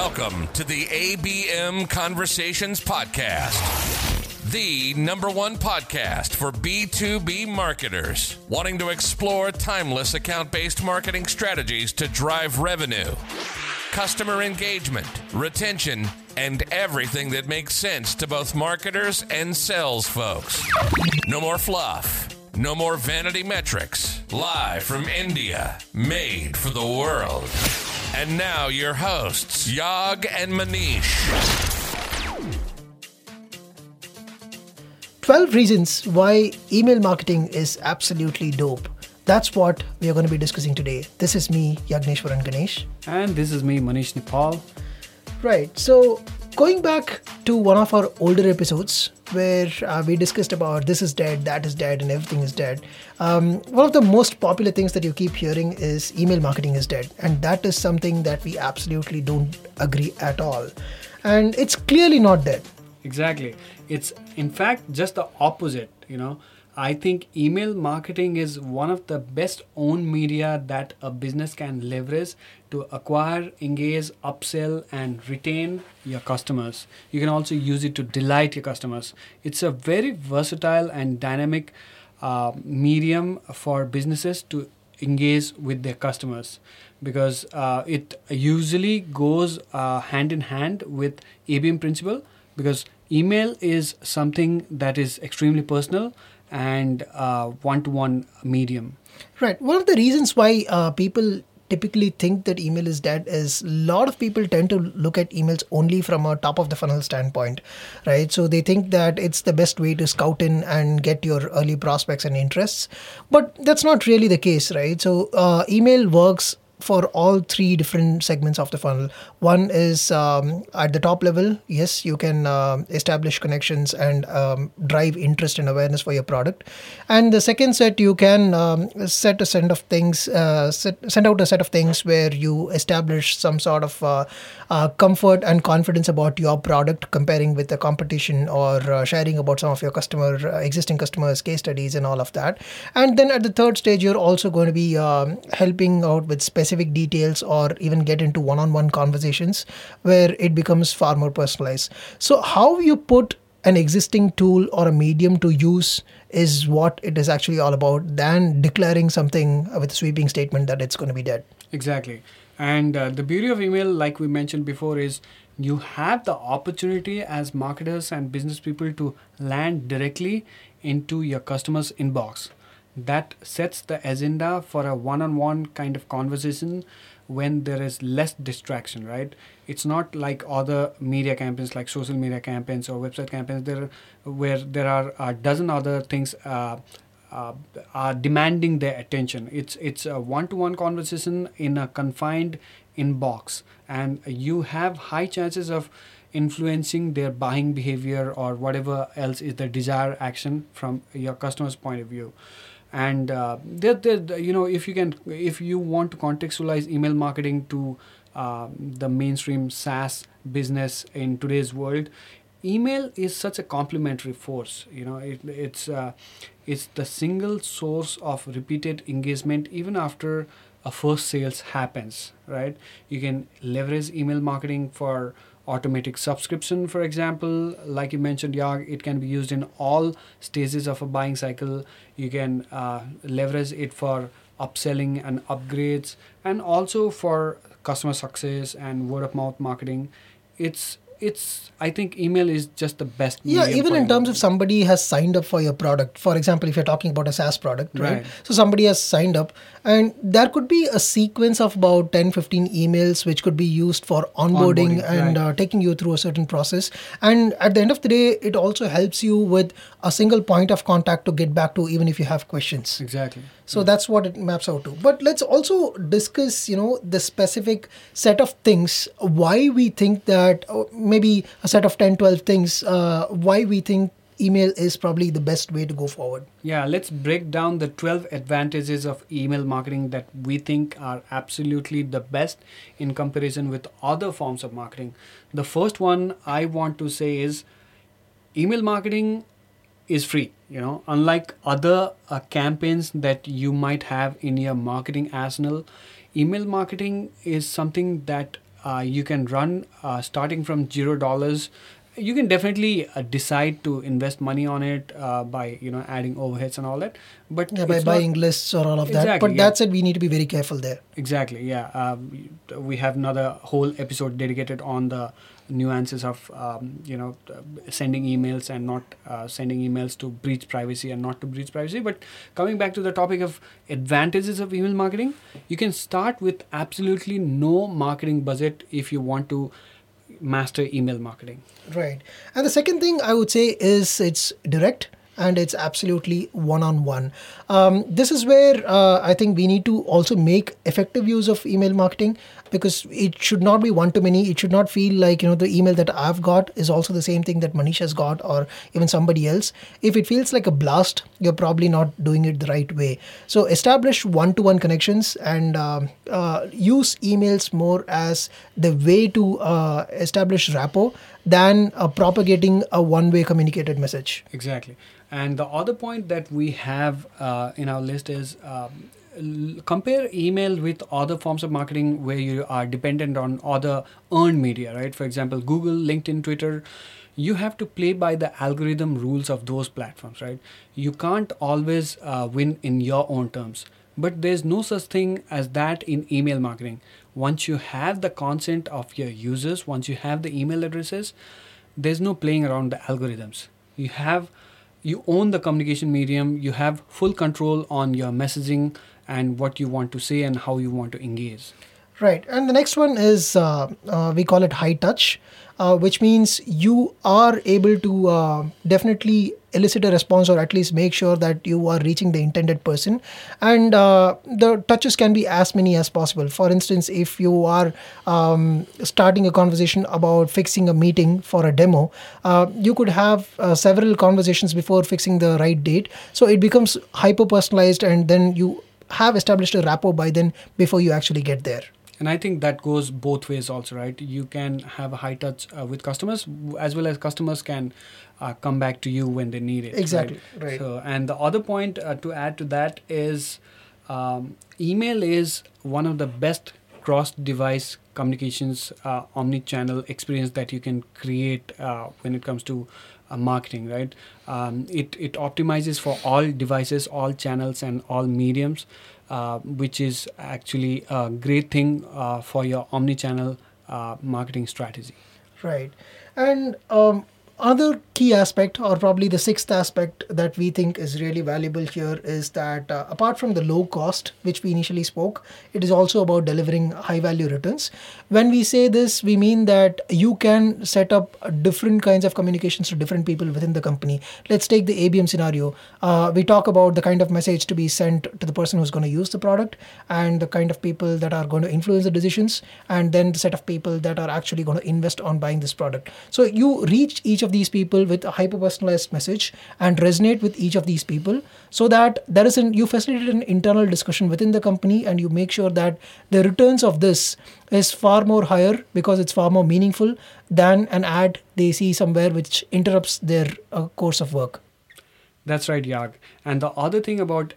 Welcome to the ABM Conversations Podcast, the number one podcast for B2B marketers wanting to explore timeless account-based marketing strategies to drive revenue, customer engagement, retention, and everything that makes sense to both marketers and sales folks. No more fluff. No more vanity metrics. Live from India, made for the world. And now your hosts, Yaag and Manish. 12 reasons why email marketing is absolutely dope. That's what we are going to be discussing today. This is me, Yaagneshwaran Ganesh. And this is me, Manish Nepal. Right, so going back to one of our older episodes where we discussed about this is dead, that is dead, and everything is dead. One of the most popular things that you keep hearing is email marketing is dead. And that is something that we absolutely don't agree at all. And it's clearly not dead. Exactly. It's in fact just the opposite. I think email marketing is one of the best owned media that a business can leverage to acquire, engage, upsell, and retain your customers. You can also use it to delight your customers. It's a very versatile and dynamic medium for businesses to engage with their customers because it usually goes hand in hand with ABM principle because email is something that is extremely personal and one-to-one medium. Right. One of the reasons why people typically think that email is dead is a lot of people tend to look at emails only from a top of the funnel standpoint, right? So they think that it's the best way to scout in and get your early prospects and interests. But that's not really the case, right? So email works for all three different segments of the funnel. One is at the top level. Yes, you can establish connections and drive interest and awareness for your product. And the second set, you can send out a set of things where you establish some sort of comfort and confidence about your product, comparing with the competition or sharing about some of your existing customers, case studies, and all of that. And then at the third stage, you're also going to be helping out with specific details or even get into one-on-one conversations where it becomes far more personalized. So how you put an existing tool or a medium to use is what it is actually all about than declaring something with a sweeping statement that it's going to be dead. Exactly. And the beauty of email, like we mentioned before, is you have the opportunity as marketers and business people to land directly into your customer's inbox. That sets the agenda for a one-on-one kind of conversation when there is less distraction, right? It's not like other media campaigns, like social media campaigns or website campaigns where there are a dozen other things are demanding their attention. It's a one-to-one conversation in a confined inbox, and you have high chances of influencing their buying behavior or whatever else is the desired action from your customer's point of view. And if you want to contextualize email marketing to the mainstream SaaS business in today's world, email is such a complementary force. It's the single source of repeated engagement even after a first sales happens. Right? You can leverage email marketing for automatic subscription, for example, like you mentioned, Yaag, it can be used in all stages of a buying cycle. You can leverage it for upselling and upgrades, and also for customer success and word-of-mouth marketing. I think email is just the best. Yeah, even in terms of somebody has signed up for your product. For example, if you're talking about a SaaS product, right? So somebody has signed up and there could be a sequence of about 10-15 emails which could be used for onboarding and taking you through a certain process. And at the end of the day, it also helps you with a single point of contact to get back to even if you have questions. Exactly. So that's what it maps out to. But let's also discuss, the specific set of things, why we think that maybe a set of 10-12 things, why we think email is probably the best way to go forward. Yeah, let's break down the 12 advantages of email marketing that we think are absolutely the best in comparison with other forms of marketing. The first one I want to say is email marketing is free, unlike other campaigns that you might have in your marketing arsenal. Email marketing is something that you can run starting from $0. You can definitely decide to invest money on it by adding overheads and all that. But by buying lists or all of that. Exactly, but that said, we need to be very careful there. Exactly, yeah. We have another whole episode dedicated on the nuances of sending emails and not sending emails to breach privacy and not to breach privacy. But coming back to the topic of advantages of email marketing, you can start with absolutely no marketing budget if you want to master email marketing. Right. And the second thing I would say is it's direct and it's absolutely one-on-one. This is where I think we need to also make effective use of email marketing, because it should not be one-to-many. It should not feel like, the email that I've got is also the same thing that Manish has got or even somebody else. If it feels like a blast, you're probably not doing it the right way. So establish one-to-one connections and use emails more as the way to establish rapport than propagating a one-way communicated message. Exactly. And the other point that we have in our list is compare email with other forms of marketing where you are dependent on other earned media, right? For example, Google, LinkedIn, Twitter. You have to play by the algorithm rules of those platforms, right? You can't always win in your own terms. But there's no such thing as that in email marketing. Once you have the consent of your users, once you have the email addresses, there's no playing around the algorithms. You own the communication medium, you have full control on your messaging and what you want to say and how you want to engage. Right. And the next one is, we call it high touch, which means you are able to definitely elicit a response, or at least make sure that you are reaching the intended person. And the touches can be as many as possible. For instance, if you are starting a conversation about fixing a meeting for a demo, you could have several conversations before fixing the right date. So it becomes hyper-personalized, and then you have established a rapport by then before you actually get there. And I think that goes both ways also, right? You can have a high touch with customers, as well as customers can come back to you when they need it. Exactly. Right. So, and the other point to add to that is email is one of the best cross-device communications, omni-channel experience that you can create when it comes to marketing, right? It optimizes for all devices, all channels, and all mediums. Which is actually a great thing for your omni-channel marketing strategy. Right. And another key aspect, or probably the sixth aspect that we think is really valuable here, is that apart from the low cost, which we initially spoke, it is also about delivering high value returns. When we say this, we mean that you can set up different kinds of communications to different people within the company. Let's take the ABM scenario. We talk about the kind of message to be sent to the person who's going to use the product, and the kind of people that are going to influence the decisions, and then the set of people that are actually going to invest on buying this product. So you reach each of these people with a hyper-personalized message and resonate with each of these people, so that you facilitate an internal discussion within the company, and you make sure that the returns of this is far more higher, because it's far more meaningful than an ad they see somewhere which interrupts their course of work. That's right, Yaag. And the other thing about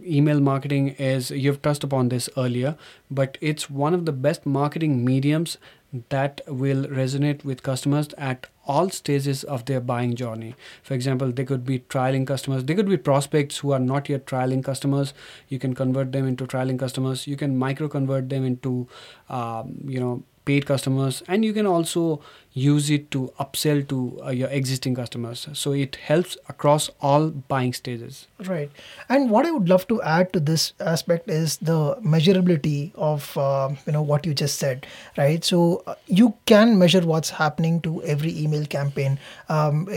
email marketing is, you've touched upon this earlier, but it's one of the best marketing mediums that will resonate with customers at all stages of their buying journey. For example, they could be trialing customers. They could be prospects who are not yet trialing customers. You can convert them into trialing customers. You can micro-convert them into, paid customers. And you can also use it to upsell to your existing customers. So it helps across all buying stages. Right. And what I would love to add to this aspect is the measurability of what you just said, right? So you can measure what's happening to every email campaign. I'm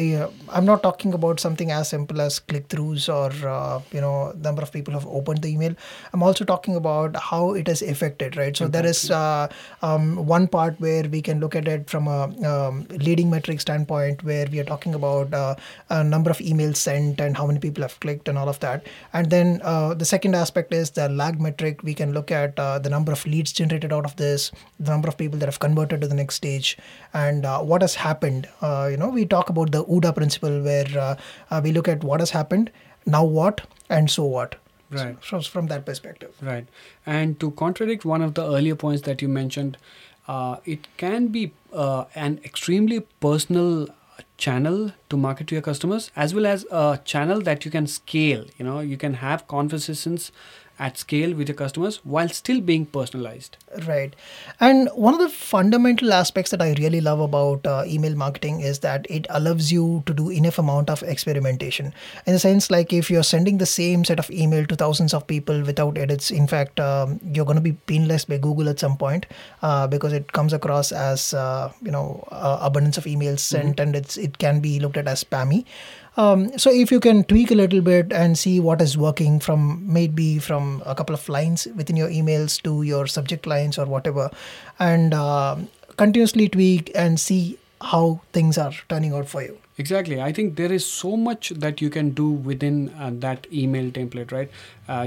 not talking about something as simple as click-throughs or number of people who have opened the email. I'm also talking about how it is affected, right? So There is one part where we can look at it from a leading metric standpoint, where we are talking about a number of emails sent and how many people have clicked and all of that. And then the second aspect is the lag metric. We can look at the number of leads generated out of this, the number of people that have converted to the next stage, and what has happened. We talk about the OODA principle, where we look at what has happened, now what, and so what. Right. So, from that perspective. Right. And to contradict one of the earlier points that you mentioned, it can be an extremely personal channel to market to your customers, as well as a channel that you can scale. You know, you can have conversations at scale with your customers while still being personalized. Right. And one of the fundamental aspects that I really love about email marketing is that it allows you to do enough amount of experimentation. In the sense, like if you're sending the same set of email to thousands of people without edits, in fact, you're going to be penalized by Google at some point because it comes across as, abundance of emails sent, and it can be looked at as spammy. So if you can tweak a little bit and see what is working from a couple of lines within your emails to your subject lines or whatever, and continuously tweak and see how things are turning out for you. Exactly. I think there is so much that you can do within that email template, right?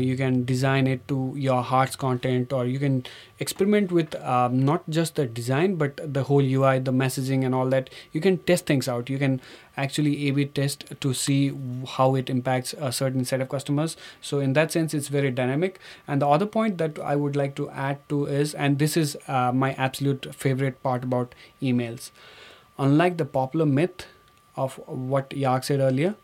You can design it to your heart's content, or you can experiment with not just the design, but the whole UI, the messaging and all that. You can test things out. You can actually A/B test to see how it impacts a certain set of customers. So in that sense, it's very dynamic. And the other point that I would like to add to is, and this is my absolute favorite part about emails, unlike the popular myth of what Yaag said earlier,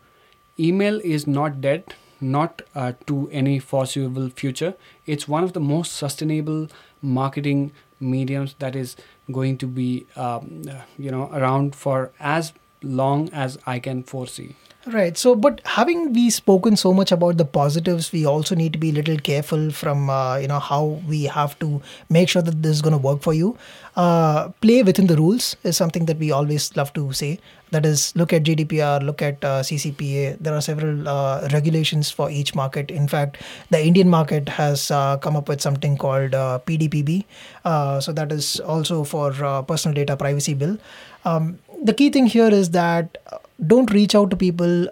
email is not dead, not to any foreseeable future. It's one of the most sustainable marketing mediums that is going to be around for as long as I can foresee. Right. So, but having we spoken so much about the positives, we also need to be a little careful from, how we have to make sure that this is going to work for you. Play within the rules is something that we always love to say. That is, look at GDPR, look at CCPA. There are several regulations for each market. In fact, the Indian market has come up with something called PDPB. So that is also for personal data privacy bill. The key thing here is that don't reach out to people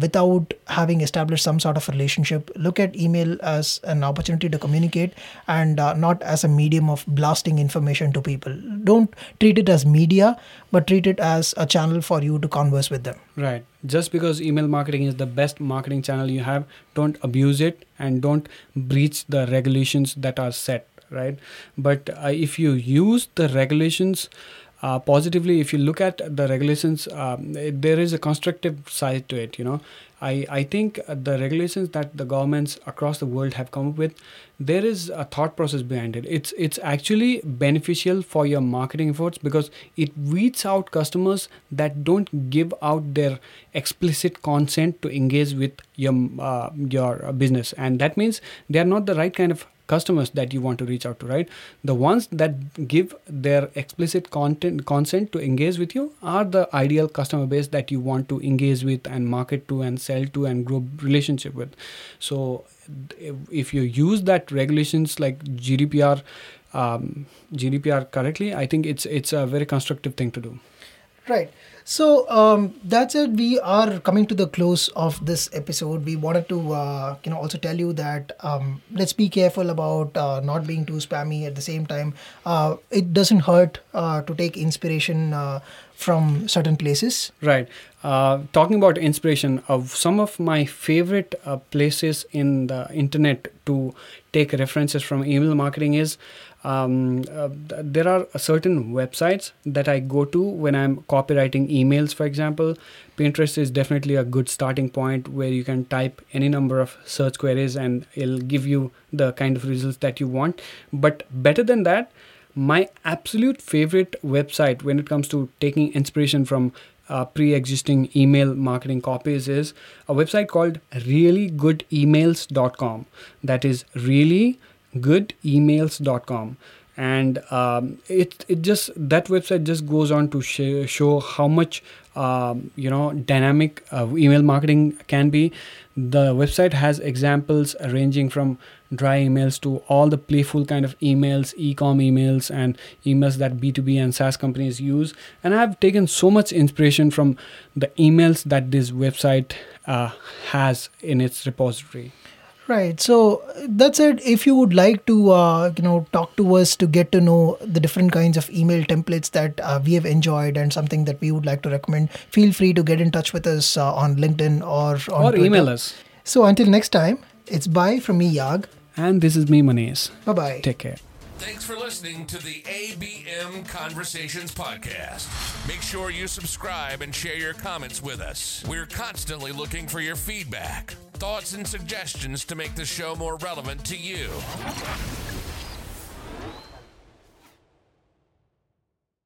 without having established some sort of relationship. Look at email as an opportunity to communicate and not as a medium of blasting information to people. Don't treat it as media, but treat it as a channel for you to converse with them. Right. Just because email marketing is the best marketing channel you have, don't abuse it and don't breach the regulations that are set. Right. But if you use the regulations positively, if you look at the regulations, there is a constructive side to it. I think the regulations that the governments across the world have come up with, there is a thought process behind it. It's actually beneficial for your marketing efforts because it weeds out customers that don't give out their explicit consent to engage with your business, and that means they are not the right kind of customers that you want to reach out to, right? The ones that give their explicit consent to engage with you are the ideal customer base that you want to engage with and market to and sell to and grow relationship with. So if you use that regulations like GDPR correctly, I think it's a very constructive thing to do. Right. So that's it. We are coming to the close of this episode. We wanted to, also tell you that let's be careful about not being too spammy. At the same time, it doesn't hurt to take inspiration from certain places. Right. Talking about inspiration, of some of my favorite places in the internet to take references from email marketing is, there are certain websites that I go to when I'm copywriting emails, for example. Pinterest is definitely a good starting point where you can type any number of search queries and it'll give you the kind of results that you want. But better than that, my absolute favorite website when it comes to taking inspiration from pre-existing email marketing copies is a website called reallygoodemails.com. That is really goodemails.com, and that website just goes on to show how much dynamic email marketing can be. The website has examples ranging from dry emails to all the playful kind of emails, e-com emails and emails that B2B and SaaS companies use, and I've taken so much inspiration from the emails that this website has in its repository. Right. So that's it. If you would like to, talk to us to get to know the different kinds of email templates that we have enjoyed and something that we would like to recommend, feel free to get in touch with us on LinkedIn or on Twitter. Email us. So until next time, It's bye from me, Yaag. And this is me, Manish. Bye-bye. Take care. Thanks for listening to the ABM Conversations Podcast. Make sure you subscribe and share your comments with us. We're constantly looking for your feedback, thoughts, and suggestions to make the show more relevant to you.